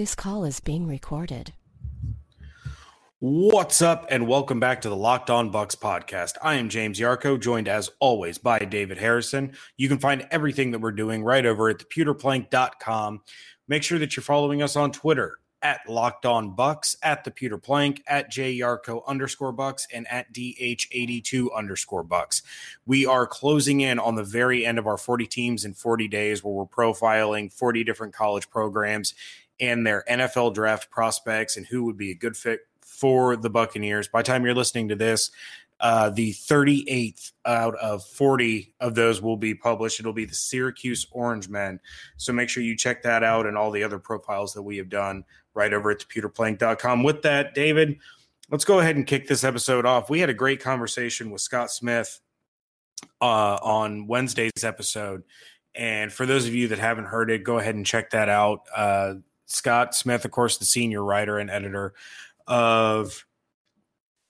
This call is being recorded. What's up, and welcome back to the Locked On Bucs podcast. I am James Yarcho, joined as always by David Harrison. You can find everything that we're doing right over at the pewterplank.com. Make sure that you're following us on Twitter at Locked On Bucs, at the Pewter Plank, at JYarcho_Bucs, and at DH82_Bucs. We are closing in on the very end of our 40 teams in 40 days, where we're profiling 40 different college programs and their NFL draft prospects and who would be a good fit for the Buccaneers. By the time you're listening to this, the 38th out of 40 of those will be published. It'll be the Syracuse Orange Men. So make sure you check that out and all the other profiles that we have done right over at pewterplank.com. With that, David, let's go ahead and kick this episode off. We had a great conversation with Scott Smith on Wednesday's episode. And for those of you that haven't heard it, go ahead and check that out. Scott Smith, of course, the senior writer and editor of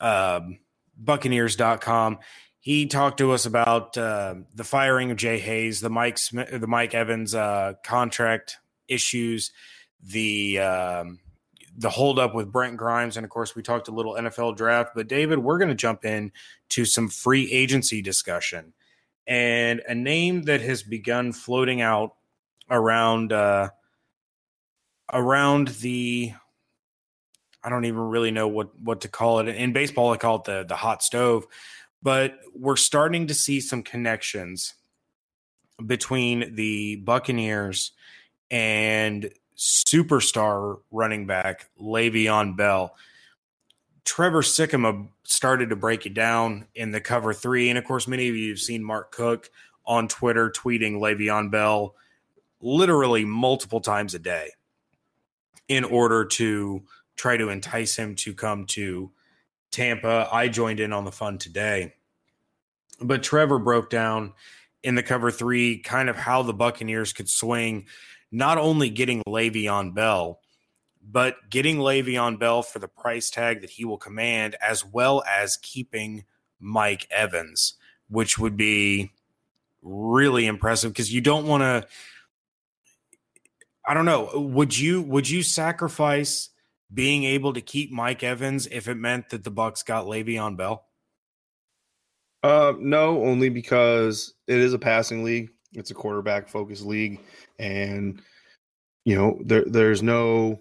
Buccaneers.com. He talked to us about the firing of Jay Hayes, the Mike Evans contract issues, the holdup with Brent Grimes, and of course we talked a little NFL draft. But David, we're going to jump in to some free agency discussion, and a name that has begun floating out around the, I don't even really know what to call it. In baseball, I call it the hot stove. But we're starting to see some connections between the Buccaneers and superstar running back Le'Veon Bell. Trevor Sikkema started to break it down in the Cover Three. And, of course, many of you have seen Mark Cook on Twitter tweeting Le'Veon Bell literally multiple times a day in order to – try to entice him to come to Tampa. I joined in on the fun today. But Trevor broke down in the Cover Three kind of how the Buccaneers could swing not only getting Le'Veon Bell, but getting Le'Veon Bell for the price tag that he will command, as well as keeping Mike Evans, which would be really impressive because you don't want to – I don't know. Would you sacrifice – being able to keep Mike Evans if it meant that the Bucs got Le'Veon Bell? No, only because it is a passing league. It's a quarterback-focused league, and you know there's no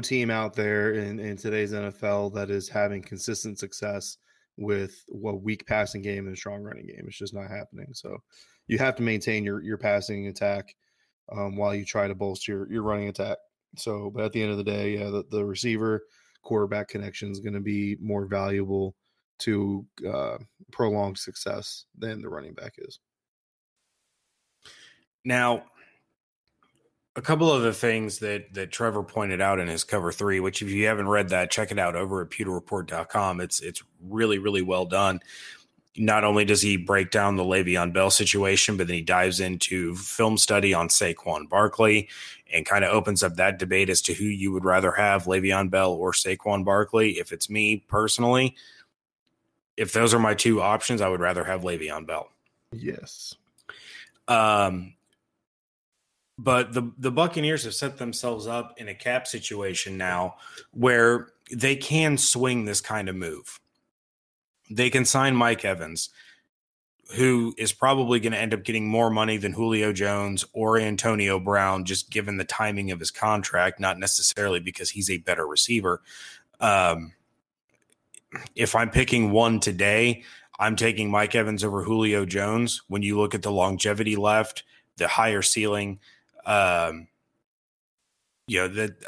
team out there in today's NFL that is having consistent success with a weak passing game and a strong running game. It's just not happening. So you have to maintain your passing attack while you try to bolster your running attack. So, but at the end of the day, yeah, the receiver quarterback connection is going to be more valuable to prolonged success than the running back is. Now, a couple of the things that Trevor pointed out in his Cover Three, which if you haven't read that, check it out over at pewterreport.com. It's really, really well done. Not only does he break down the Le'Veon Bell situation, but then he dives into film study on Saquon Barkley and kind of opens up that debate as to who you would rather have, Le'Veon Bell or Saquon Barkley. If it's me personally, if those are my two options, I would rather have Le'Veon Bell. Yes. But the Buccaneers have set themselves up in a cap situation now where they can swing this kind of move. They can sign Mike Evans, who is probably going to end up getting more money than Julio Jones or Antonio Brown, just given the timing of his contract, not necessarily because he's a better receiver. If I'm picking one today, I'm taking Mike Evans over Julio Jones. When you look at the longevity left, the higher ceiling, that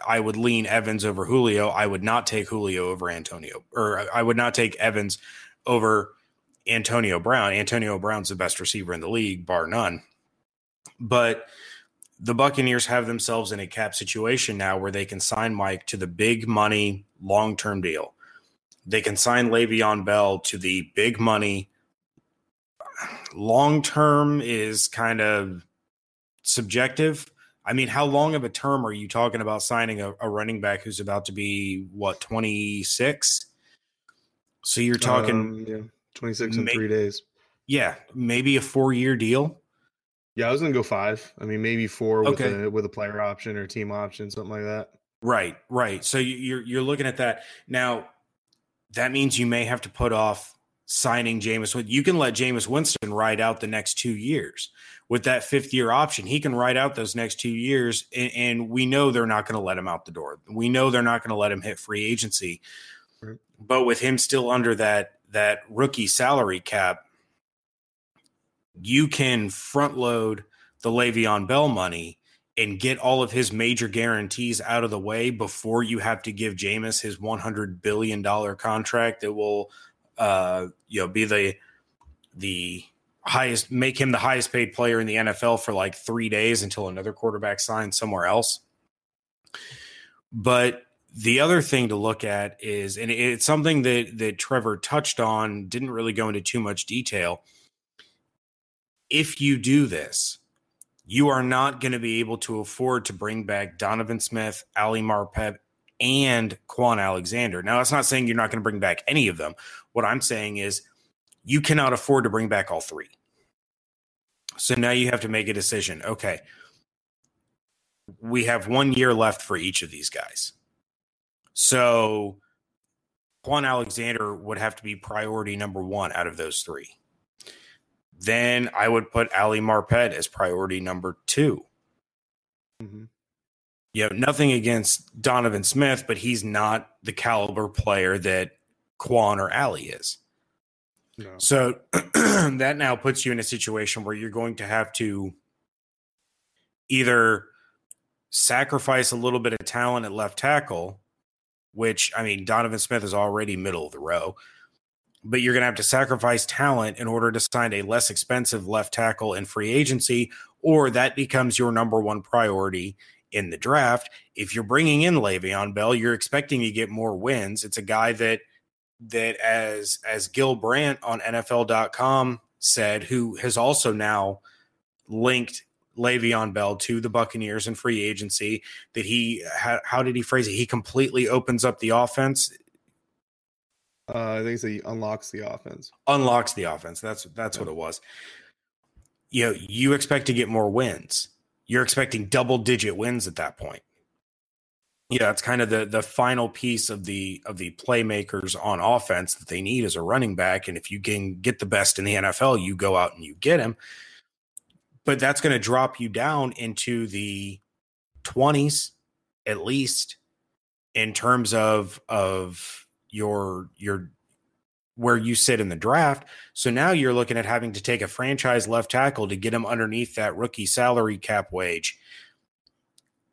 I would lean Evans over Julio. I would not take Julio over Antonio, or I would not take Evans over Antonio Brown. Antonio Brown's the best receiver in the league, bar none. But the Buccaneers have themselves in a cap situation now where they can sign Mike to the big money long-term deal. They can sign Le'Veon Bell to the big money. Long-term is kind of subjective. I mean, how long of a term are you talking about signing a running back who's about to be, 26? So you're talking 26 in 3 days. Yeah, maybe a 4-year deal. Yeah, I was going to go 5. I mean, maybe 4 with a player option or team option, something like that. Right, right. So you're looking at that. Now, that means you may have to put off signing Jameis. You can let Jameis Winston ride out the next 2 years. With that fifth-year option, he can ride out those next 2 years, and we know they're not going to let him out the door. We know they're not going to let him hit free agency. Right. But with him still under that rookie salary cap, you can front load the Le'Veon Bell money and get all of his major guarantees out of the way before you have to give Jameis his $100 billion contract that will, be the highest, make him the highest paid player in the NFL for like 3 days until another quarterback signs somewhere else. But the other thing to look at is, and it's something that Trevor touched on, didn't really go into too much detail. If you do this, you are not going to be able to afford to bring back Donovan Smith, Ali Marpet, and Kwon Alexander. Now, that's not saying you're not going to bring back any of them. What I'm saying is you cannot afford to bring back all three. So now you have to make a decision. Okay, we have 1 year left for each of these guys. So Kwon Alexander would have to be priority number one out of those three. Then I would put Ali Marpet as priority number 2. Mm-hmm. You know, nothing against Donovan Smith, but he's not the caliber player that Kwon or Ali is. No. So that now puts you in a situation where you're going to have to either sacrifice a little bit of talent at left tackle, which, I mean, Donovan Smith is already middle of the row. But you're going to have to sacrifice talent in order to sign a less expensive left tackle in free agency, or that becomes your number one priority in the draft. If you're bringing in Le'Veon Bell, you're expecting to get more wins. It's a guy that as Gil Brandt on NFL.com said, who has also now linked Le'Veon Bell to the Buccaneers in free agency, that he, how did he phrase it? He completely opens up the offense. I think he unlocks the offense. Unlocks the offense. That's what it was. You know, you expect to get more wins. You're expecting double-digit wins at that point. Yeah, it's kind of the final piece of the playmakers on offense that they need as a running back. And if you can get the best in the NFL, you go out and you get him. But that's going to drop you down into the 20s, at least, in terms of your where you sit in the draft. So now you're looking at having to take a franchise left tackle to get him underneath that rookie salary cap wage.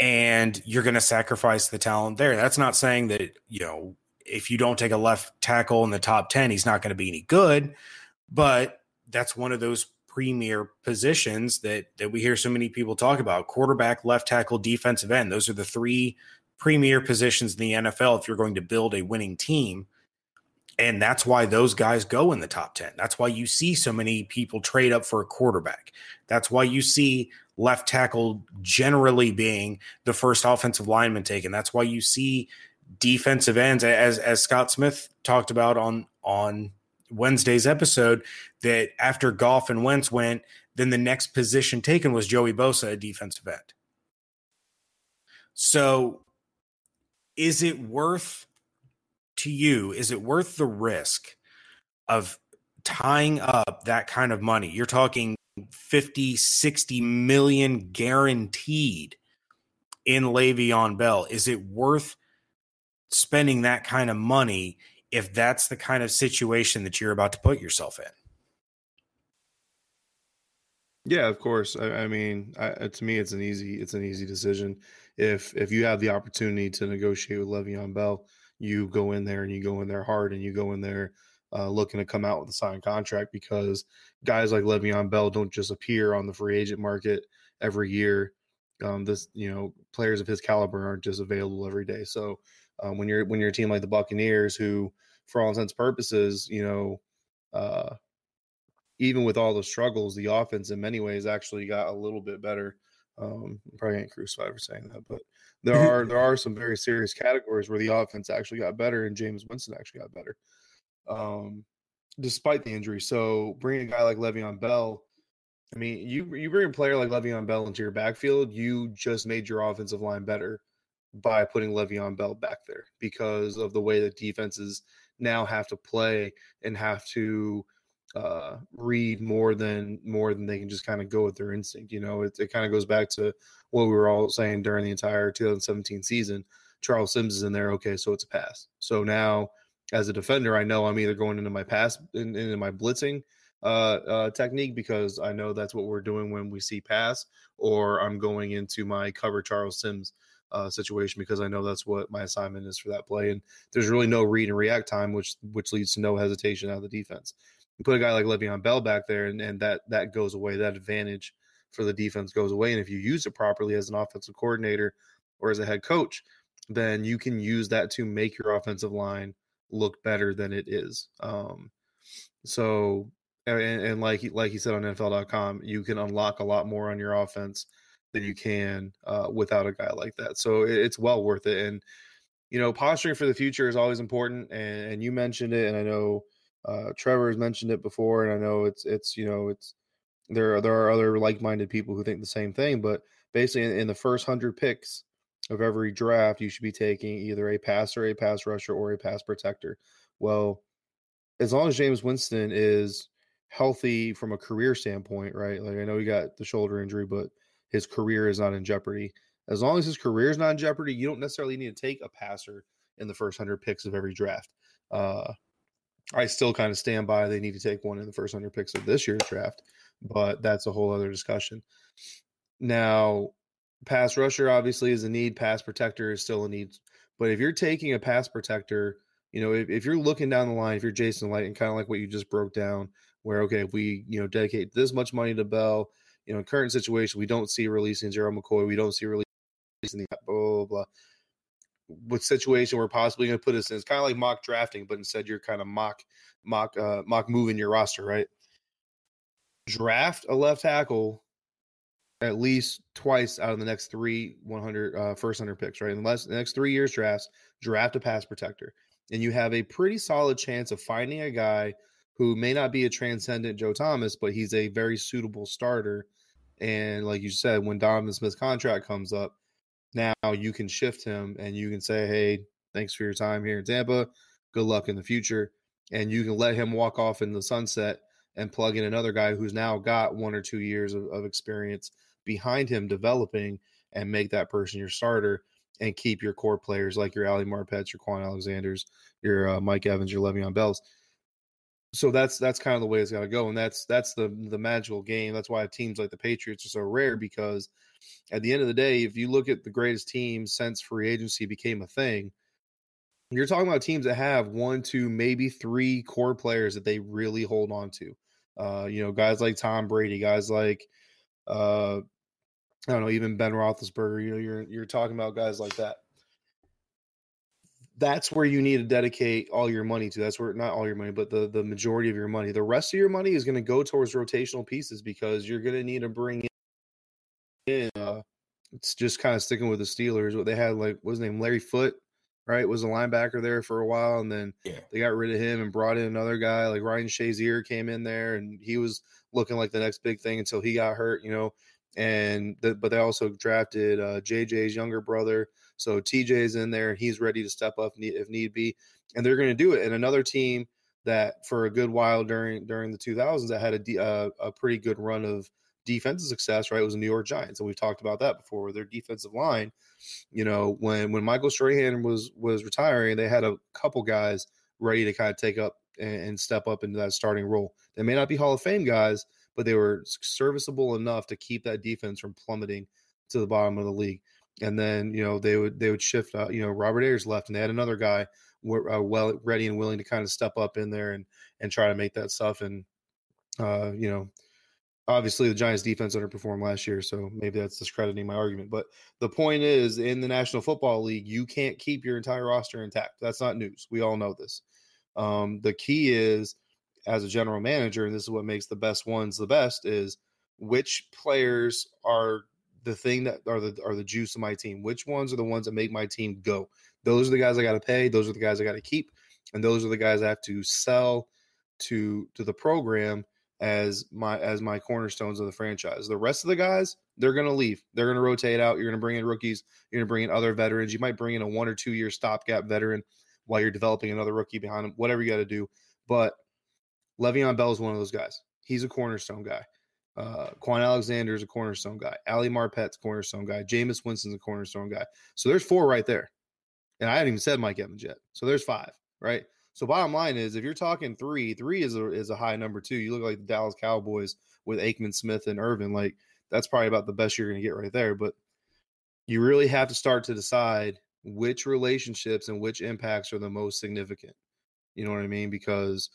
And you're going to sacrifice the talent there. That's not saying that, you know, if you don't take a left tackle in the top 10, he's not going to be any good, but that's one of those premier positions that we hear so many people talk about: quarterback, left tackle, defensive end. Those are the three premier positions in the NFL if you're going to build a winning team. And that's why those guys go in the top 10. That's why you see so many people trade up for a quarterback. That's why you see left tackle generally being the first offensive lineman taken. That's why you see defensive ends, as Scott Smith talked about on Wednesday's episode, that after Goff and Wentz went, then the next position taken was Joey Bosa, a defensive end. So, is it worth to you? Is it worth the risk of tying up that kind of money? You're talking 50, 60 million guaranteed in Le'Veon Bell. Is it worth spending that kind of money if that's the kind of situation that you're about to put yourself in? Yeah, of course. I mean, to me, it's an easy decision. If you have the opportunity to negotiate with Le'Veon Bell, you go in there and you go in there hard and you go in there looking to come out with a signed contract, because guys like Le'Veon Bell don't just appear on the free agent market every year. Players of his caliber aren't just available every day. So when you're a team like the Buccaneers, who for all intents and purposes, even with all the struggles, the offense in many ways actually got a little bit better. Probably ain't crucified for saying that, but there are some very serious categories where the offense actually got better and James Winston actually got better, despite the injury. So bringing a guy like Le'Veon Bell I mean, you bring a player like Le'Veon Bell into your backfield, you just made your offensive line better by putting Le'Veon Bell back there because of the way that defenses now have to play and have to read more than they can just kind of go with their instinct. You know, it kind of goes back to what we were all saying during the entire 2017 season. Charles Sims is in there. Okay, so it's a pass. So now as a defender, I know I'm either going into my pass and into my blitzing technique because I know that's what we're doing when we see pass, or I'm going into my cover Charles Sims situation because I know that's what my assignment is for that play. And there's really no read and react time, which leads to no hesitation out of the defense. You put a guy like Le'Veon Bell back there, and that goes away. That advantage for the defense goes away. And if you use it properly as an offensive coordinator or as a head coach, then you can use that to make your offensive line look better than it is. So, like he said on NFL.com, you can unlock a lot more on your offense than you can without a guy like that. So it's well worth it. And, you know, posturing for the future is always important. And you mentioned it, and I know Trevor's mentioned it before, and I know it's there are other like-minded people who think the same thing. But basically, in the first 100 picks of every draft, you should be taking either a passer, a pass rusher, or a pass protector. Well, as long as Jameis Winston is healthy from a career standpoint, right? Like, I know he got the shoulder injury, but his career is not in jeopardy. As long as his career is not in jeopardy, you don't necessarily need to take a passer in the first 100 picks of every draft. I still kind of stand by they need to take one in the first 100 picks of this year's draft, but that's a whole other discussion. Now, pass rusher obviously is a need. Pass protector is still a need. But if you're taking a pass protector, you know, if you're looking down the line, if you're Jason Light, and kind of like what you just broke down, where, okay, if we, you know, dedicate this much money to Bell, you know, in current situation, we don't see releasing Gerald McCoy. We don't see releasing the blah, blah, blah. What situation we're possibly going to put us in? It's kind of like mock drafting, but instead you're kind of mock moving your roster, right? Draft a left tackle at least twice out of the next three first 100 picks, right? Unless the next 3 years drafts, draft a pass protector. And you have a pretty solid chance of finding a guy who may not be a transcendent Joe Thomas, but he's a very suitable starter. And like you said, when Donovan Smith's contract comes up, now you can shift him and you can say, hey, thanks for your time here in Tampa. Good luck in the future. And you can let him walk off in the sunset and plug in another guy who's now got 1 or 2 years of experience behind him developing, and make that person your starter and keep your core players like your Ali Marpet, your Kwon Alexanders, your Mike Evans, your Le'Veon Bells. So that's kind of the way it's got to go, and that's the magical game. That's why teams like the Patriots are so rare, because at the end of the day, if you look at the greatest teams since free agency became a thing, you're talking about teams that have 1, 2, maybe 3 core players that they really hold on to. You know, guys like Tom Brady, guys like I don't know, even Ben Roethlisberger. You know, you're talking about guys like that. That's where you need to dedicate all your money to. That's where, not all your money, but the majority of your money. The rest of your money is going to go towards rotational pieces, because you're going to need to bring in. It's just kind of sticking with the Steelers. What they had, like, what was his name, Larry Foote, right? Was a linebacker there for a while, and then they got rid of him and brought in another guy. Like Ryan Shazier came in there, and he was looking like the next big thing until he got hurt, you know. But they also drafted JJ's younger brother. So TJ's in there, and he's ready to step up if need be, and they're going to do it. And another team that for a good while during the 2000s that had a pretty good run of defensive success, right? It was the New York Giants, and we've talked about that before. Where their defensive line, you know, when Michael Strahan was retiring, they had a couple guys ready to kind of take up and step up into that starting role. They may not be Hall of Fame guys, but they were serviceable enough to keep that defense from plummeting to the bottom of the league. And then, you know, they would shift, you know, Robert Ayers left, and they had another guy well ready and willing to kind of step up in there and try to make that stuff. And, you know, obviously the Giants defense underperformed last year, so maybe that's discrediting my argument. But the point is, in the National Football League, you can't keep your entire roster intact. That's not news. We all know this. The key is, as a general manager, and this is what makes the best ones the best, is which players are the thing that are the juice of my team. Which ones are the ones that make my team go? Those are the guys I got to pay. Those are the guys I got to keep. And those are the guys I have to sell to the program as my cornerstones of the franchise. The rest of the guys, they're going to leave. They're going to rotate out. You're going to bring in rookies. You're going to bring in other veterans. You might bring in a 1 or 2 year stopgap veteran while you're developing another rookie behind him, whatever you got to do. But Le'Veon Bell is one of those guys. He's a cornerstone guy. Kwon Alexander is a cornerstone guy. Ali Marpet's cornerstone guy. Jameis Winston's a cornerstone guy. So there's four right there. And I haven't even said Mike Evans yet. So there's five, right? So bottom line is, if you're talking three is a high number too. You look like the Dallas Cowboys with Aikman, Smith, and Irvin. Like, that's probably about the best you're going to get right there. But you really have to start to decide which relationships and which impacts are the most significant. You know what I mean? Because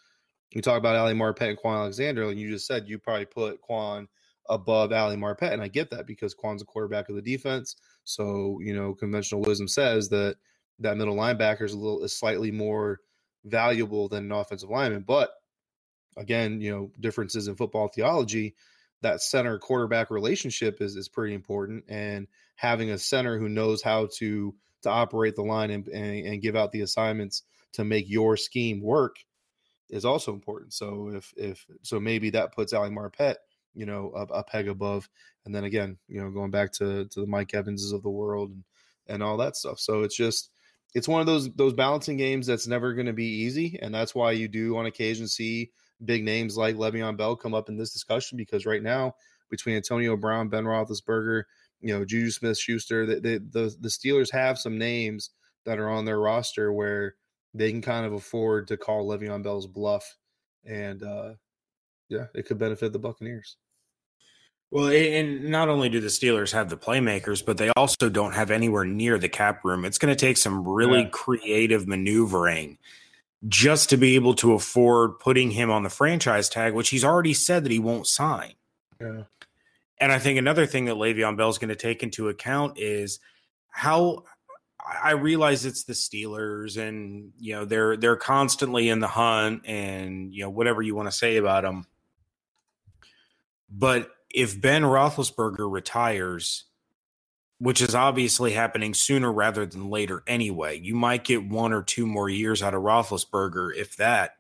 you talk about Ali Marpet and Kwon Alexander, and you just said you probably put Kwon above Ali Marpet. And I get that, because Kwon's a quarterback of the defense. So, you know, conventional wisdom says that middle linebacker is slightly more valuable than an offensive lineman. But again, you know, differences in football theology, that center quarterback relationship is pretty important. And having a center who knows how to operate the line and give out the assignments to make your scheme work is also important. So so maybe that puts Ali Marpet, you know, a peg above. And then again, you know, going back to the Mike Evanses of the world and all that stuff. So it's just, it's one of those balancing games that's never going to be easy, and that's why you do on occasion see big names like Le'Veon Bell come up in this discussion, because right now between Antonio Brown, Ben Roethlisberger, you know, Juju Smith-Schuster, the Steelers have some names that are on their roster where they can kind of afford to call Le'Veon Bell's bluff, and yeah, it could benefit the Buccaneers. Well, and not only do the Steelers have the playmakers, but they also don't have anywhere near the cap room. It's going to take some really creative maneuvering just to be able to afford putting him on the franchise tag, which he's already said that he won't sign. Yeah. And I think another thing that Le'Veon Bell is going to take into account is how I realize it's the Steelers, and, you know, they're constantly in the hunt, and, you know, whatever you want to say about them. But if Ben Roethlisberger retires, which is obviously happening sooner rather than later anyway, you might get 1 or 2 more years out of Roethlisberger, if that.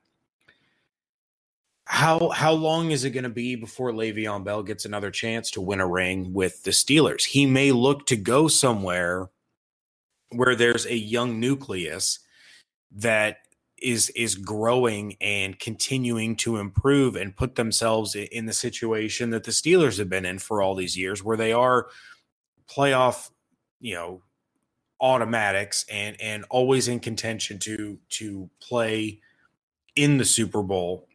How long is it going to be before Le'Veon Bell gets another chance to win a ring with the Steelers? He may look to go somewhere where there's a young nucleus that is growing and continuing to improve and put themselves in the situation that the Steelers have been in for all these years, where they are playoff, you know, automatics and always in contention to play in the Super Bowl,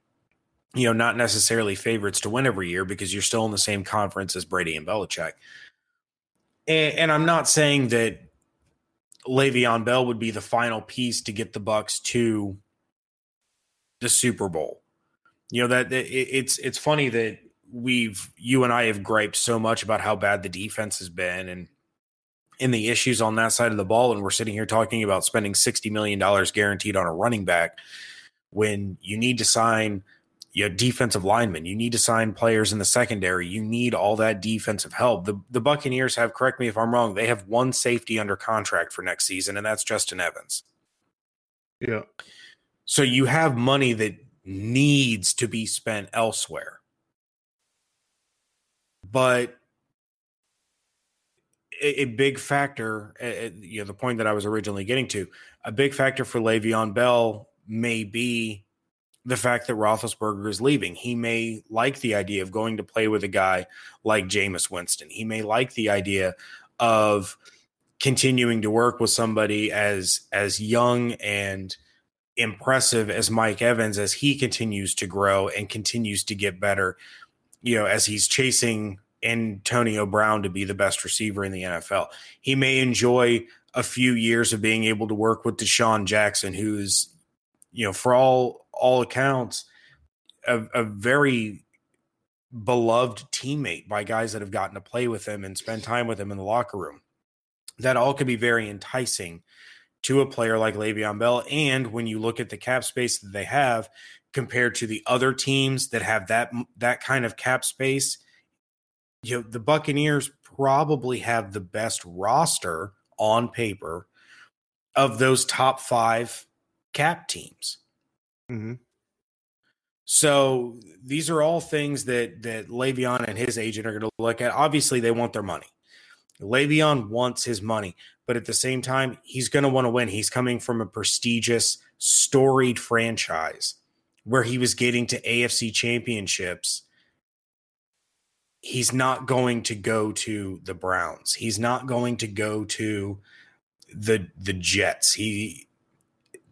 you know, not necessarily favorites to win every year because you're still in the same conference as Brady and Belichick. And I'm not saying that Le'Veon Bell would be the final piece to get the Bucs to the Super Bowl. You know, that it's funny that you and I have griped so much about how bad the defense has been and the issues on that side of the ball, and we're sitting here talking about spending $60 million guaranteed on a running back when you need to sign your defensive linemen, you need to sign players in the secondary, you need all that defensive help. The Buccaneers have, correct me if I'm wrong, they have one safety under contract for next season, and that's Justin Evans. Yeah. So you have money that needs to be spent elsewhere. But a big factor, you know, the point that I was originally getting to, a big factor for Le'Veon Bell may be the fact that Roethlisberger is leaving. He may like the idea of going to play with a guy like Jameis Winston. He may like the idea of continuing to work with somebody as young and impressive as Mike Evans, as he continues to grow and continues to get better, you know, as he's chasing Antonio Brown to be the best receiver in the NFL. He may enjoy a few years of being able to work with Deshaun Jackson, who's, you know, for all accounts, a very beloved teammate by guys that have gotten to play with him and spend time with him in the locker room. That all could be very enticing to a player like Le'Veon Bell. And when you look at the cap space that they have compared to the other teams that have that kind of cap space, you know, the Buccaneers probably have the best roster on paper of those top 5 cap teams. Mm-hmm. So these are all things that Le'Veon and his agent are going to look at. Obviously, they want their money. Le'Veon wants his money, but at the same time, he's going to want to win. He's coming from a prestigious, storied franchise where he was getting to AFC championships. He's not going to go to the Browns. He's not going to go to the Jets.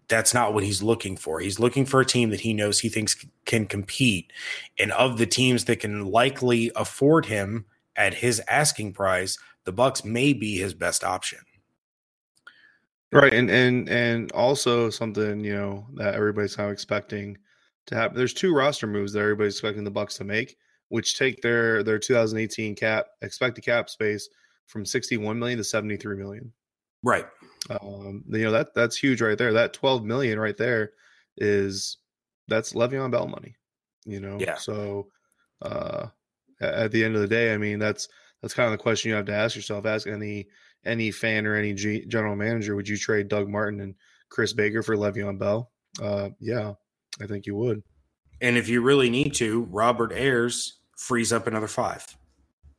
That's not what he's looking for. He's looking for a team that he knows he thinks can compete. And of the teams that can likely afford him at his asking price, the Bucs may be his best option. Right. And also something, you know, that everybody's kind of expecting to happen. There's two roster moves that everybody's expecting the Bucs to make, which take their 2018 expected cap space from $61 million to $73 million. Right. You know, that's huge right there. That $12 million right there that's Le'Veon Bell money, you know? Yeah. So at the end of the day, I mean, that's kind of the question you have to ask yourself. Ask any fan or any general manager, would you trade Doug Martin and Chris Baker for Le'Veon Bell? Yeah, I think you would. And if you really need to, Robert Ayers frees up another 5.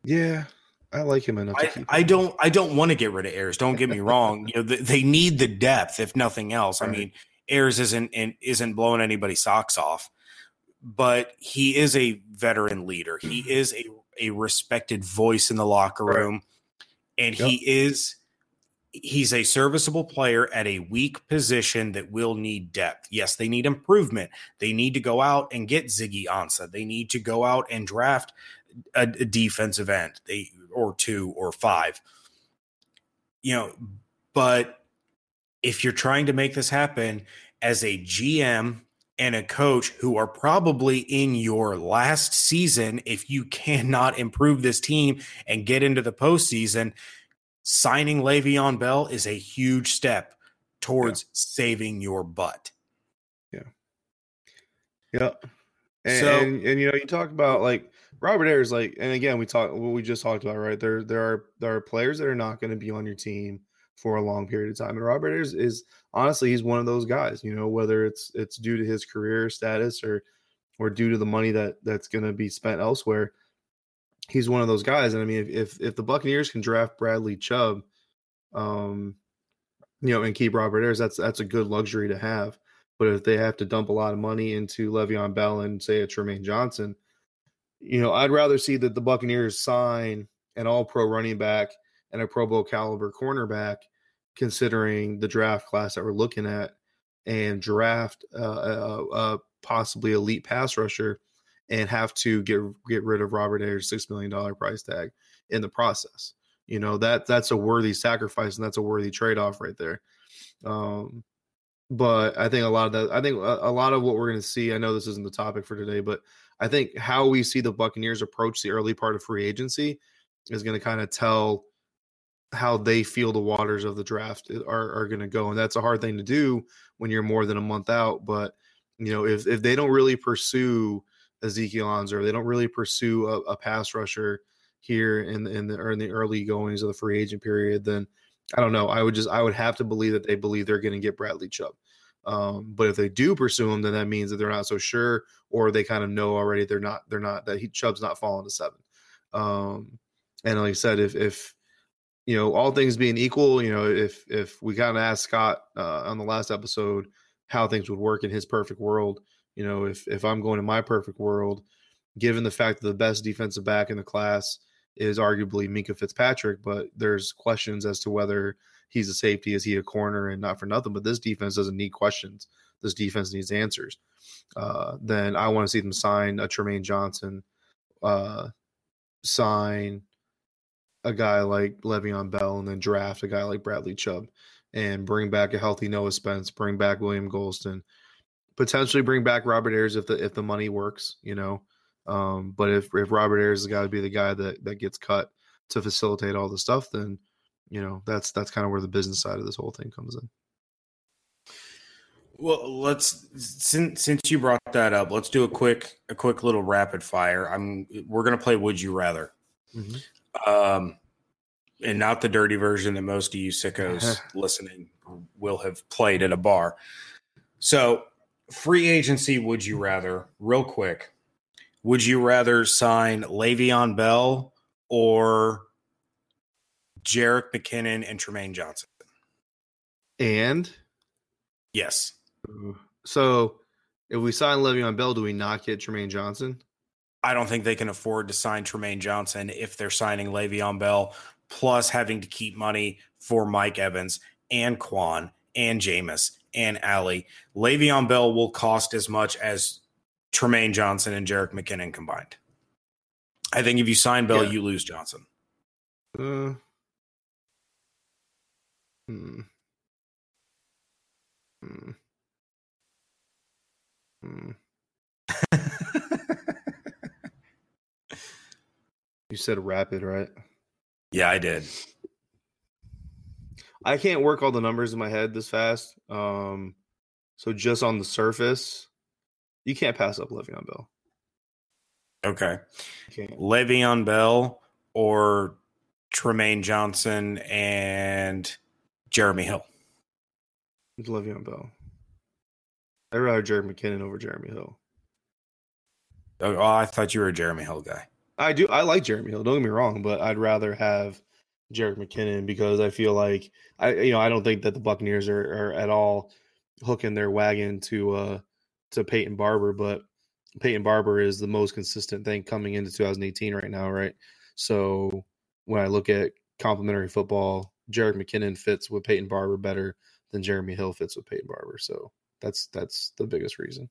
Yeah. I like him enough. I don't want to get rid of Ayers. Don't get me wrong. You know, they need the depth, if nothing else. Right. I mean, Ayers isn't blowing anybody's socks off, but he is a veteran leader. He is a respected voice in the locker room, right. And yep. He's a serviceable player at a weak position that will need depth. Yes, they need improvement. They need to go out and get Ziggy Ansah. They need to go out and draft a defensive end, or 2 or 5, you know. But if you're trying to make this happen as a GM and a coach who are probably in your last season, if you cannot improve this team and get into the postseason, signing Le'Veon Bell is a huge step towards saving your butt. Yeah. Yeah. And you know, you talk about like Robert Ayers, like, and again, we just talked about, right? There are players that are not going to be on your team for a long period of time. And Robert Ayers is honestly, he's one of those guys, you know, whether it's due to his career status or due to the money that's going to be spent elsewhere. He's one of those guys. And I mean, if the Buccaneers can draft Bradley Chubb, you know, and keep Robert Ayers, that's a good luxury to have. But if they have to dump a lot of money into Le'Veon Bell and say a Trumaine Johnson, you know, I'd rather see that the Buccaneers sign an all-pro running back and a Pro Bowl caliber cornerback, considering the draft class that we're looking at, and draft a possibly elite pass rusher and have to get rid of Robert Ayers' $6 million price tag in the process. You know, that's a worthy sacrifice, and that's a worthy trade-off right there. But I think a lot of what we're going to see, I know this isn't the topic for today, but I think how we see the Buccaneers approach the early part of free agency is going to kind of tell how they feel the waters of the draft are going to go. And that's a hard thing to do when you're more than a month out. But, you know, if they don't really pursue Ezekiel Ansah, they don't really pursue a pass rusher here in the early goings of the free agent period, then I don't know. I would have to believe that they believe they're going to get Bradley Chubb. But if they do pursue him, then that means that they're not so sure, or they kind of know already they're not that Chubb's not falling to 7. And like I said, if you know, all things being equal, you know, if we kind of asked Scott on the last episode how things would work in his perfect world, you know, if I'm going to my perfect world, given the fact that the best defensive back in the class is arguably Minkah Fitzpatrick, but there's questions as to whether he's a safety, is he a corner, and not for nothing, but this defense doesn't need questions. This defense needs answers. Then I want to see them sign a Trumaine Johnson, sign a guy like Le'Veon Bell, and then draft a guy like Bradley Chubb, and bring back a healthy Noah Spence, bring back William Golston, potentially bring back Robert Ayers if the money works, you know. But if Robert Ayers has got to be the guy that gets cut to facilitate all the stuff, then, you know, that's kind of where the business side of this whole thing comes in. Well, since you brought that up, let's do a quick little rapid fire. We're going to play Would You Rather, and not the dirty version that most of you sickos listening will have played at a bar. So Free agency, would you rather, real quick, would you rather sign Le'Veon Bell or Jerick McKinnon and Trumaine Johnson? And? Yes. So if we sign Le'Veon Bell, do we not get Trumaine Johnson? I don't think they can afford to sign Trumaine Johnson if they're signing Le'Veon Bell, plus having to keep money for Mike Evans and Kwon and Jameis and Ali. Le'Veon Bell will cost as much as Trumaine Johnson and Jerick McKinnon combined. I think if you sign Bell, you lose Johnson. You said rapid, right? Yeah, I did. I can't work all the numbers in my head this fast. So just on the surface, you can't pass up Le'Veon Bell. Okay. Le'Veon Bell or Trumaine Johnson and Jeremy Hill? Le'Veon Bell. I'd rather Jerick McKinnon over Jeremy Hill. Oh, I thought you were a Jeremy Hill guy. I do. I like Jeremy Hill. Don't get me wrong, but I'd rather have Jerick McKinnon because I feel like I don't think that the Buccaneers are at all hooking their wagon to Peyton Barber, but Peyton Barber is the most consistent thing coming into 2018 right now, right? So when I look at complimentary football, Jerick McKinnon fits with Peyton Barber better than Jeremy Hill fits with Peyton Barber. So that's the biggest reason.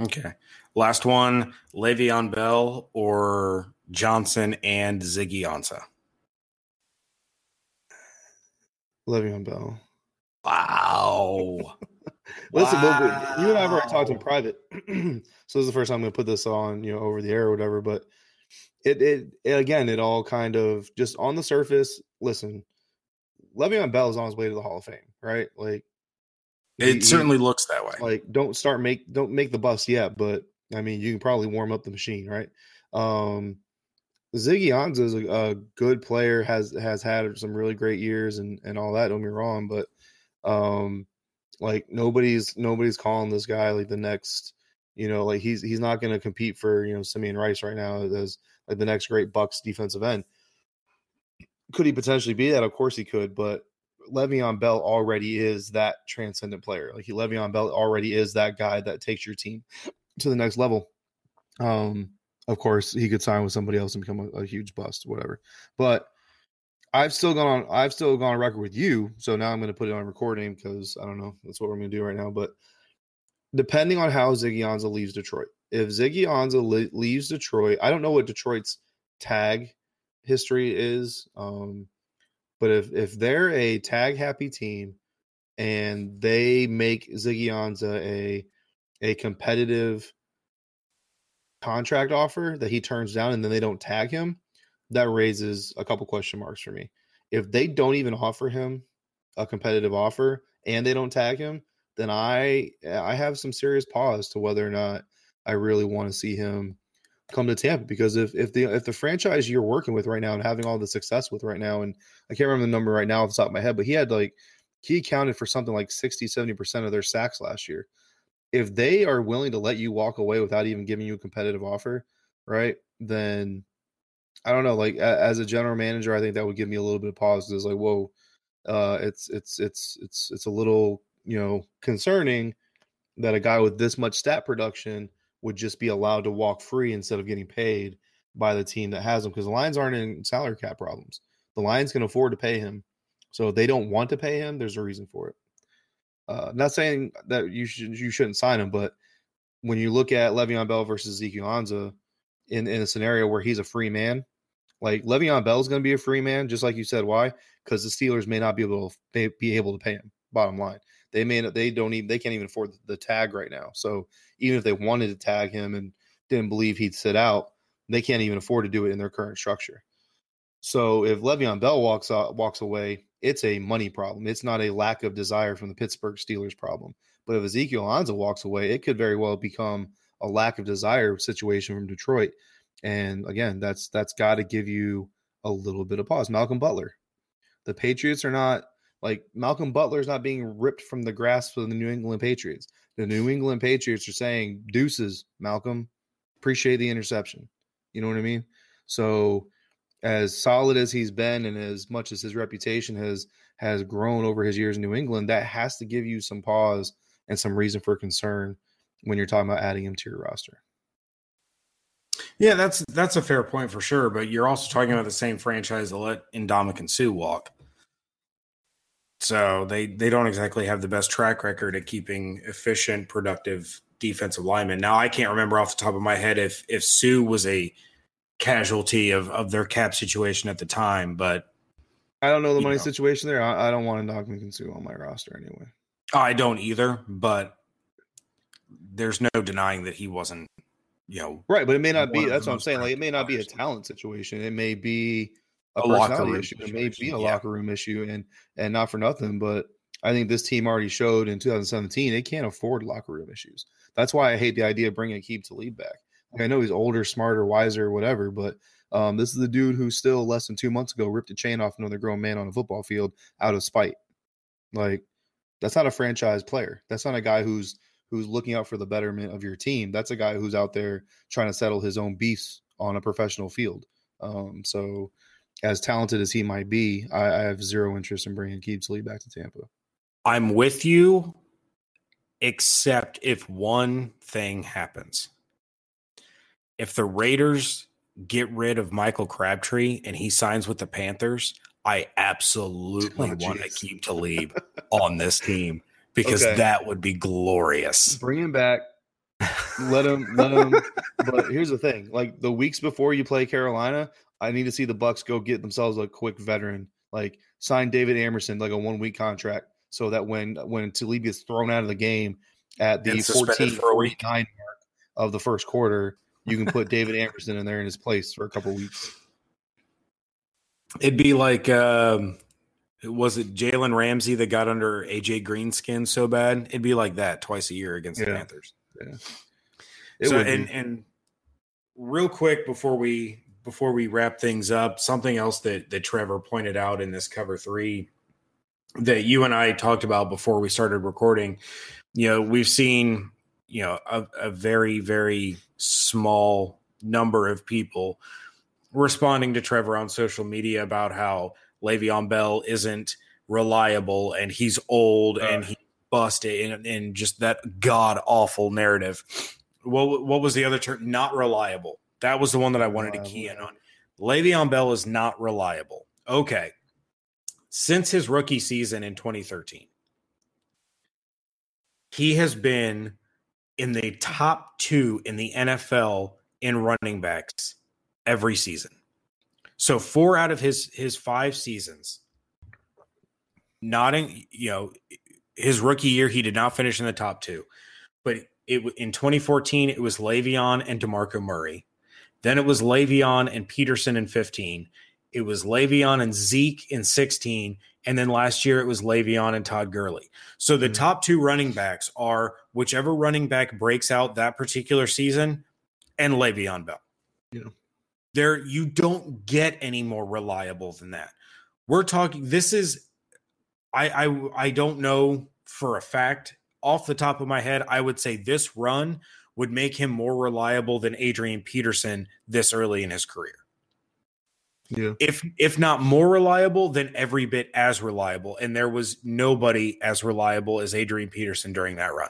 Okay. Last one, Le'Veon Bell or Johnson and Ziggy Ansah? Le'Veon Bell. Wow. Listen, wow. You and I have already talked in private. So this is the first time I'm going to put this on, over the air or whatever. But it all kind of just on the surface. Listen, Le'Veon Bell is on his way to the Hall of Fame, right? Like, It certainly looks that way. Like, don't make the bus yet, but I mean, you can probably warm up the machine, right? Ziggy Ansah is a good player, has had some really great years and all that. Don't get me wrong, but nobody's calling this guy like the next, he's not going to compete for Simeon Rice right now as like the next great Bucs defensive end. Could he potentially be that? Of course he could, but Le'Veon Bell already is that transcendent player. Like Le'Veon Bell already is that guy that takes your team to the next level. Of course, he could sign with somebody else and become a huge bust, whatever. But I've still gone on record with you. So now I'm going to put it on recording because I don't know. That's what we're going to do right now. But depending on how Ziggy Ansah leaves Detroit, if Ziggy Ansah leaves Detroit, I don't know what Detroit's tag history is. But if they're a tag-happy team and they make Ziggy Ansah a competitive contract offer that he turns down and then they don't tag him, that raises a couple question marks for me. If they don't even offer him a competitive offer and they don't tag him, then I have some serious pause to whether or not I really want to see him come to Tampa, because if the franchise you're working with right now and having all the success with right now, and I can't remember the number right now off the top of my head, but he accounted for something like 60-70% of their sacks last year. If they are willing to let you walk away without even giving you a competitive offer, right, then I don't know, as a general manager, I think that would give me a little bit of pause. It's like, whoa, it's a little, concerning that a guy with this much stat production would just be allowed to walk free instead of getting paid by the team that has him, because the Lions aren't in salary cap problems. The Lions can afford to pay him. So if they don't want to pay him, there's a reason for it. Not saying that you shouldn't sign him, but when you look at Le'Veon Bell versus Ziggy Ansah in a scenario where he's a free man, like Le'Veon Bell is going to be a free man, just like you said. Why? Because the Steelers may not be able to pay him. Bottom line, they can't even afford the tag right now. So even if they wanted to tag him and didn't believe he'd sit out, they can't even afford to do it in their current structure. So if Le'Veon Bell walks away, it's a money problem. It's not a lack of desire from the Pittsburgh Steelers problem. But if Ezekiel Ansah walks away, it could very well become a lack of desire situation from Detroit. And again, that's got to give you a little bit of pause. Malcolm Butler, the Patriots are not. Like, Malcolm Butler is not being ripped from the grasp of the New England Patriots. The New England Patriots are saying, deuces, Malcolm. Appreciate the interception. You know what I mean? So as solid as he's been and as much as his reputation has grown over his years in New England, that has to give you some pause and some reason for concern when you're talking about adding him to your roster. Yeah, that's a fair point for sure. But you're also talking about the same franchise that let Ndamukong Suh walk. So they don't exactly have the best track record at keeping efficient, productive defensive linemen. Now, I can't remember off the top of my head if Sue was a casualty of their cap situation at the time, but I don't know the money situation there. I don't want to knock Sue on my roster anyway. I don't either, but there's no denying that he wasn't, right. But it may not be. That's what I'm saying. Like, it may not be a talent situation. It may be a locker room issue. It may be a locker room issue, and not for nothing. But I think this team already showed in 2017 they can't afford locker room issues. That's why I hate the idea of bringing Aqib Talib back. Like, I know he's older, smarter, wiser, whatever, but this is the dude who still less than 2 months ago ripped a chain off another grown man on a football field out of spite. Like, that's not a franchise player. That's not a guy who's looking out for the betterment of your team. That's a guy who's out there trying to settle his own beefs on a professional field. So as talented as he might be, I have zero interest in bringing Aqib Talib back to Tampa. I'm with you, except if one thing happens. If the Raiders get rid of Michael Crabtree and he signs with the Panthers, I absolutely want Aqib Talib on this team because that would be glorious. Bring him back. Let him. But here's the thing. Like, the weeks before you play Carolina, I need to see the Bucs go get themselves a quick veteran. Like, sign David Amerson, like a 1 week contract, so that when Talib gets thrown out of the game at the 14:49 mark of the first quarter, you can put David Anderson in there in his place for a couple weeks. It'd be like, was it Jalen Ramsey that got under AJ Green's skin so bad? It'd be like that twice a year against the Panthers. Yeah. And real quick before we wrap things up, something else that Trevor pointed out in this cover three that you and I talked about before we started recording, we've seen, a very, very small number of people responding to Trevor on social media about how Le'Veon Bell isn't reliable and he's old and he busted and just that god-awful narrative. What was the other term? Not reliable. That was the one that I wanted to key in on. Le'Veon Bell is not reliable. Okay. Since his rookie season in 2013, he has been in the top two in the NFL in running backs every season. So 4 out of his 5 seasons, his rookie year, he did not finish in the top 2, but in 2014, it was Le'Veon and DeMarco Murray. Then it was Le'Veon and Peterson in 2015. It was Le'Veon and Zeke in 2016. And then last year, it was Le'Veon and Todd Gurley. So the top 2 running backs are whichever running back breaks out that particular season and Le'Veon Bell. Yeah. You don't get any more reliable than that. We're talking – this is – I don't know for a fact. Off the top of my head, I would say this run would make him more reliable than Adrian Peterson this early in his career. Yeah. If not more reliable, then every bit as reliable. And there was nobody as reliable as Adrian Peterson during that run.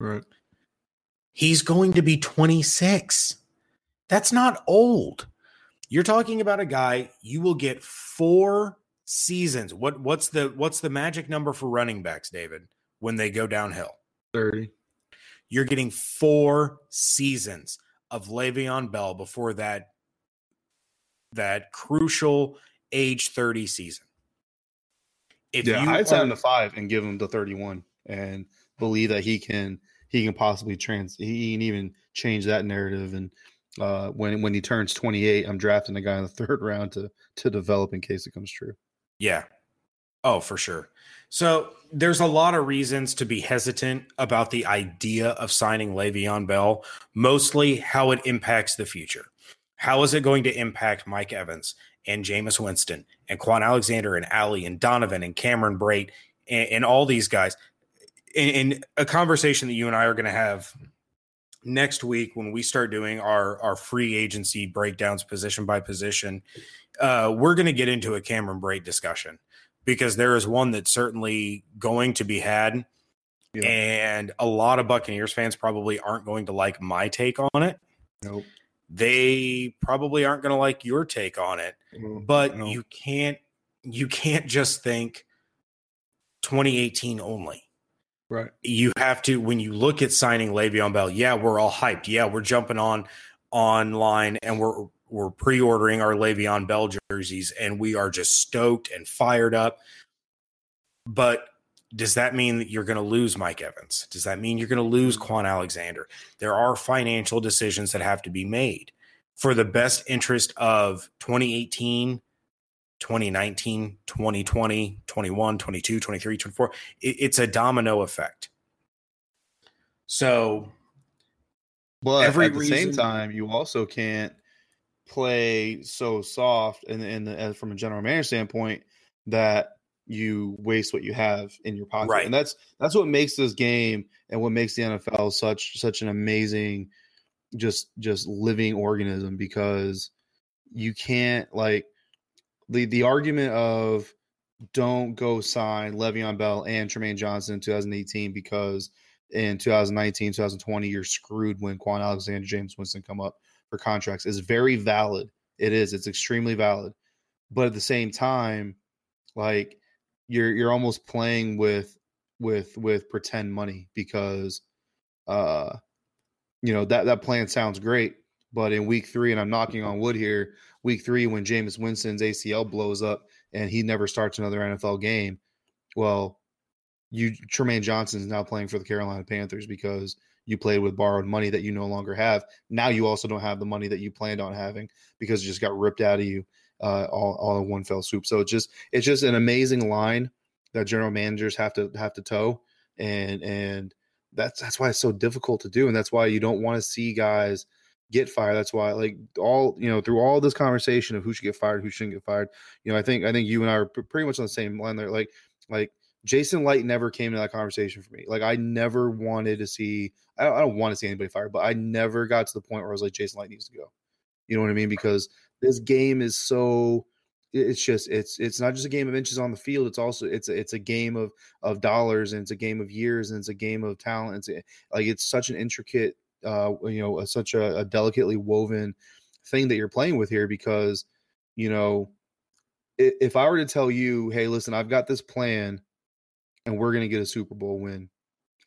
Right. He's going to be 26. That's not old. You're talking about a guy you will get 4 seasons. What's the magic number for running backs, David, when they go downhill? 30. You're getting 4 seasons of Le'Veon Bell before that crucial age 30 season. I'd sign him to 5 and give him to 31 and believe that he can possibly he can even change that narrative. And when he turns 28, I'm drafting a guy in the 3rd round to develop in case it comes true. Yeah. Oh, for sure. So there's a lot of reasons to be hesitant about the idea of signing Le'Veon Bell, mostly how it impacts the future. How is it going to impact Mike Evans and Jameis Winston and Kwon Alexander and Ali and Donovan and Cameron Brate and all these guys. In a conversation that you and I are going to have next week when we start doing our free agency breakdowns position by position, we're going to get into a Cameron Brate discussion because there is one that's certainly going to be had. Yeah. And a lot of Buccaneers fans probably aren't going to like my take on it. Nope. They probably aren't going to like your take on it. Nope. But nope. You can't just think 2018 only. Right. You have to, when you look at signing Le'Veon Bell, yeah, we're all hyped. Yeah, we're jumping online and we're pre-ordering our Le'Veon Bell jerseys and we are just stoked and fired up. But does that mean that you're going to lose Mike Evans? Does that mean you're going to lose Kwon Alexander? There are financial decisions that have to be made for the best interest of 2018, 2019, 2020, 21, 22, 23, 24. It's a domino effect. So, but at the same time, you also can't play so soft and from a general manager standpoint that you waste what you have in your pocket. Right. And that's what makes this game and what makes the NFL such an amazing just living organism, because you can't, like, the argument of don't go sign Le'Veon Bell and Trumaine Johnson in 2018 because in 2019, 2020, you're screwed when Kwon Alexander, James Winston come up for contracts is very valid. It is. It's extremely valid. But at the same time, like, you're almost playing with pretend money because, that plan sounds great. But in week three, and I'm knocking on wood here, week three, when Jameis Winston's ACL blows up and he never starts another NFL game, well, Trumaine Johnson is now playing for the Carolina Panthers because you played with borrowed money that you no longer have. Now you also don't have the money that you planned on having because it just got ripped out of you all in one fell swoop. So it's just an amazing line that general managers have to toe, and that's why it's so difficult to do, and that's why you don't want to see guys get fired. That's why, like, all, through all this conversation of who should get fired, who shouldn't get fired, I think you and I are pretty much on the same line there. Like Jason Light never came to that conversation for me. Like, I never wanted to see, I don't want to see anybody fired, but I never got to the point where I was like, Jason Light needs to go. You know what I mean? Because this game is so, it's not just a game of inches on the field. It's also, it's a game of dollars, and it's a game of years, and it's a game of talent. It's such an intricate, such a delicately woven thing that you're playing with here, because, if I were to tell you, hey, listen, I've got this plan and we're going to get a Super Bowl win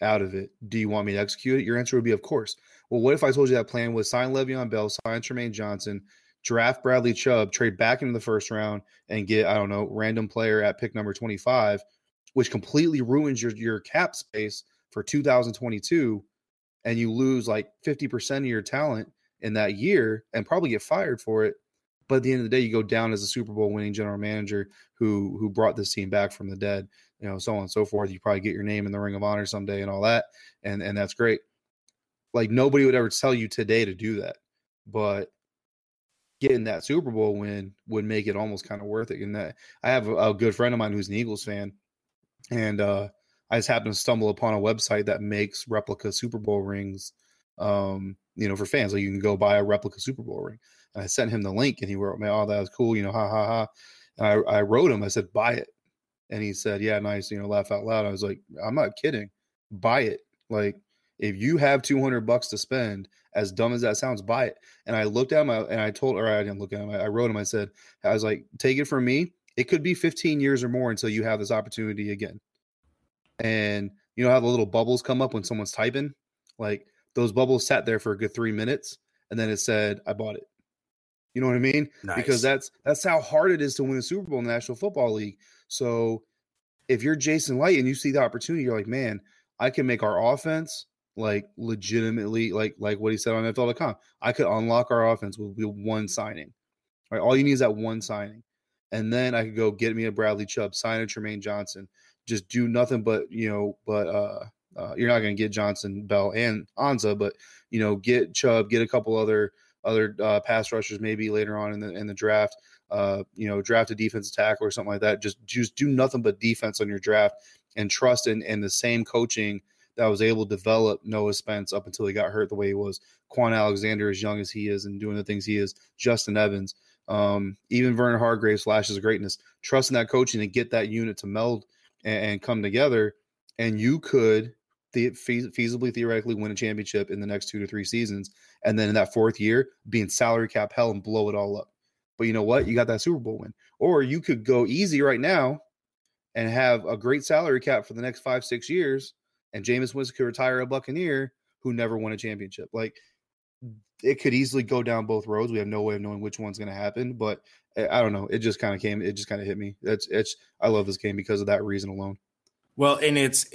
out of it, do you want me to execute it? Your answer would be, of course. Well, what if I told you that plan was sign Le'Veon Bell, sign Trumaine Johnson, draft Bradley Chubb, trade back into the first round and get, I don't know, random player at pick number 25, which completely ruins your cap space for 2022, and you lose like 50% of your talent in that year and probably get fired for it. But at the end of the day, you go down as a Super Bowl winning general manager who brought this team back from the dead, so on and so forth. You probably get your name in the Ring of Honor someday and all that, and that's great. Like, nobody would ever tell you today to do that, but getting that Super Bowl win would make it almost kind of worth it. And that, I have a good friend of mine who's an Eagles fan, and I just happened to stumble upon a website that makes replica Super Bowl rings, for fans. Like, you can go buy a replica Super Bowl ring. And I sent him the link, and he wrote me, "Oh, that was cool, ha ha ha." And I wrote him, I said, "Buy it," and he said, "Yeah, nice," laugh out loud. I was like, "I'm not kidding. Buy it. Like, if you have $200 to spend, as dumb as that sounds, buy it." And I looked at him, and I told, or I didn't look at him. I wrote him. I said, I was like, "Take it from me. It could be 15 years or more until you have this opportunity again." And how the little bubbles come up when someone's typing? Like, those bubbles sat there for a good 3 minutes, and then it said, "I bought it." You know what I mean? Nice. Because that's how hard it is to win a Super Bowl in the National Football League. So if you're Jason Light and you see the opportunity, you're like, "Man, I can make our offense, like, legitimately, like what he said on NFL.com. I could unlock our offense with one signing. Right? All you need is that one signing. And then I could go get me a Bradley Chubb, sign a Trumaine Johnson, just do nothing but, you're not going to get Johnson, Bell, and Ansah, but, get Chubb, get a couple other other pass rushers maybe later on in the draft. Draft a defensive tackle or something like that. Just do nothing but defense on your draft and trust in the same coaching that was able to develop Noah Spence up until he got hurt the way he was. Kwon Alexander, as young as he is and doing the things he is. Justin Evans, even Vernon Hargraves flashes of greatness. Trust in that coaching and get that unit to meld and come together, and you could feasibly, theoretically win a championship in the next 2 to 3 seasons, and then in that fourth year, be in salary cap hell and blow it all up. But you know what? You got that Super Bowl win. Or you could go easy right now and have a great salary cap for the next 5-6 years, and Jameis Winston could retire a Buccaneer who never won a championship. Like, it could easily go down both roads. We have no way of knowing which one's going to happen, but I don't know. It just kind of hit me. I love this game because of that reason alone. Well, and it's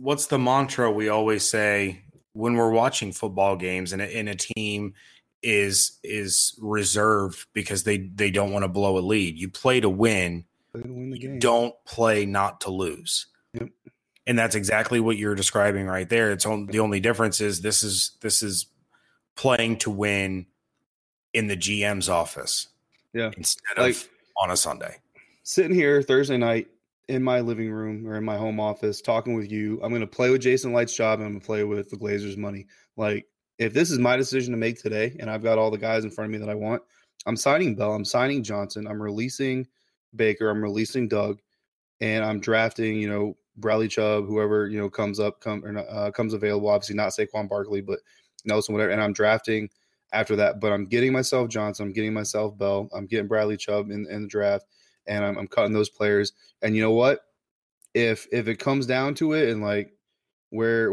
what's the mantra we always say when we're watching football games and a team is reserved because they don't want to blow a lead. You play to win. You don't play not to lose. Yep. And that's exactly what you're describing right there. The only difference is this is playing to win in the GM's office. Yeah. Instead of on a Sunday. Sitting here Thursday night in my living room or in my home office talking with you, I'm going to play with Jason Light's job and I'm going to play with the Glazers' money. Like, if this is my decision to make today and I've got all the guys in front of me that I want, I'm signing Bell, I'm signing Johnson, I'm releasing Baker, I'm releasing Doug, and I'm drafting, Bradley Chubb, whoever, comes available. Obviously not Saquon Barkley, but Nelson, whatever. And I'm drafting after that, but I'm getting myself Johnson. I'm getting myself Bell. I'm getting Bradley Chubb in the draft, and I'm cutting those players. And you know what? If it comes down to it, and like where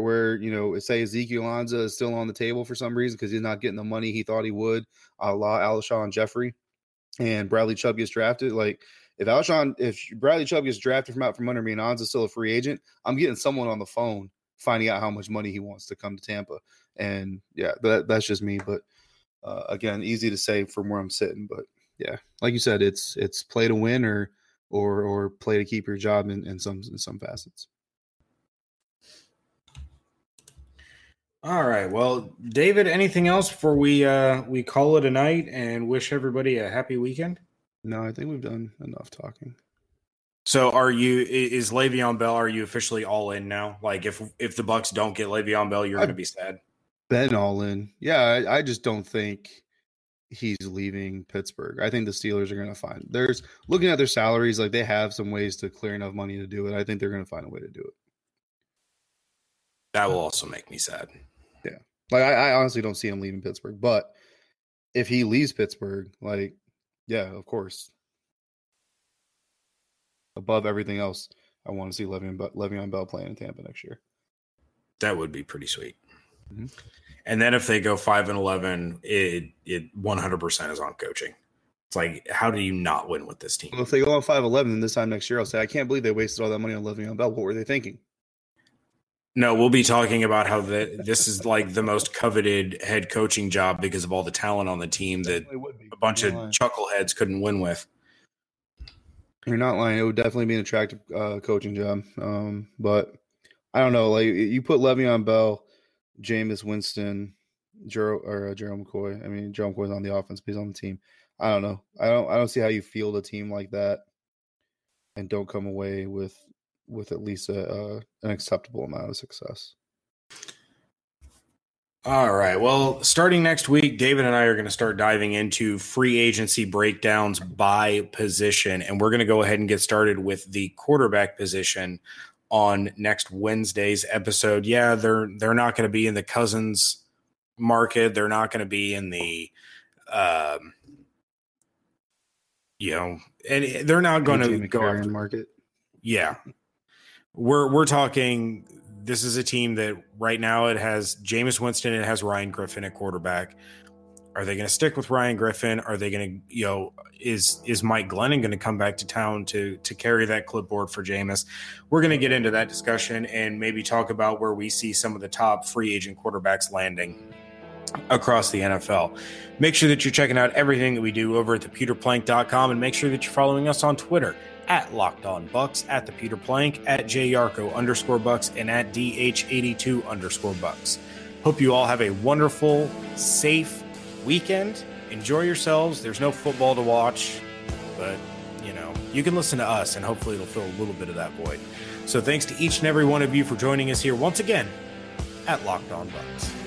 say Ezekiel Ansah is still on the table for some reason because he's not getting the money he thought he would, a la Alshon Jeffrey, and Bradley Chubb gets drafted, like. If Bradley Chubb gets drafted from out from under me and Anza's still a free agent, I'm getting someone on the phone finding out how much money he wants to come to Tampa. And, yeah, that's just me. But, again, easy to say from where I'm sitting. But, yeah, like you said, it's play to win or play to keep your job in some facets. All right. Well, David, anything else before we call it a night and wish everybody a happy weekend? No, I think we've done enough talking. So is Le'Veon Bell, are you officially all in now? Like if the Bucs don't get Le'Veon Bell, you're going to be sad. Been all in. Yeah, I just don't think he's leaving Pittsburgh. I think the Steelers are going to find – there's looking at their salaries, like they have some ways to clear enough money to do it. I think they're going to find a way to do it. That will also make me sad. Yeah. Like I honestly don't see him leaving Pittsburgh. But if he leaves Pittsburgh, like – yeah, of course. Above everything else, I want to see Le'Veon Bell playing in Tampa next year. That would be pretty sweet. Mm-hmm. And then if they go 5-11, it 100% is on coaching. It's like, how do you not win with this team? Well, if they go on 5-11 this time next year, I'll say, I can't believe they wasted all that money on Le'Veon Bell. What were they thinking? No, we'll be talking about how this is like the most coveted head coaching job because of all the talent on the team that a bunch of chuckleheads couldn't win with. You're not lying. It would definitely be an attractive coaching job. But I don't know. Like you put Le'Veon Bell, Jameis Winston, Gerald McCoy. I mean, Gerald McCoy's on the offense, but he's on the team. I don't know. I don't see how you field a team like that and don't come away with at least an acceptable amount of success. All right. Well, starting next week, David and I are going to start diving into free agency breakdowns by position, and we're going to go ahead and get started with the quarterback position on next Wednesday's episode. Yeah, they're not going to be in the Cousins market. They're not going to be in the and they're not going to go after market. Yeah. We're talking – this is a team that right now it has Jameis Winston, it has Ryan Griffin at quarterback. Are they going to stick with Ryan Griffin? Are they going to – is Mike Glennon going to come back to town to carry that clipboard for Jameis? We're going to get into that discussion and maybe talk about where we see some of the top free agent quarterbacks landing across the NFL. Make sure that you're checking out everything that we do over at pewterplank.com, and make sure that you're following us on Twitter at Locked On Bucs, at the Peter Plank, at @JYarcho_Bucs, and at DH82_Bucs. Hope you all have a wonderful, safe, weekend. Enjoy yourselves. There's no football to watch, but you know, you can listen to us and hopefully it'll fill a little bit of that void. So thanks to each and every one of you for joining us here once again at Locked On Bucs.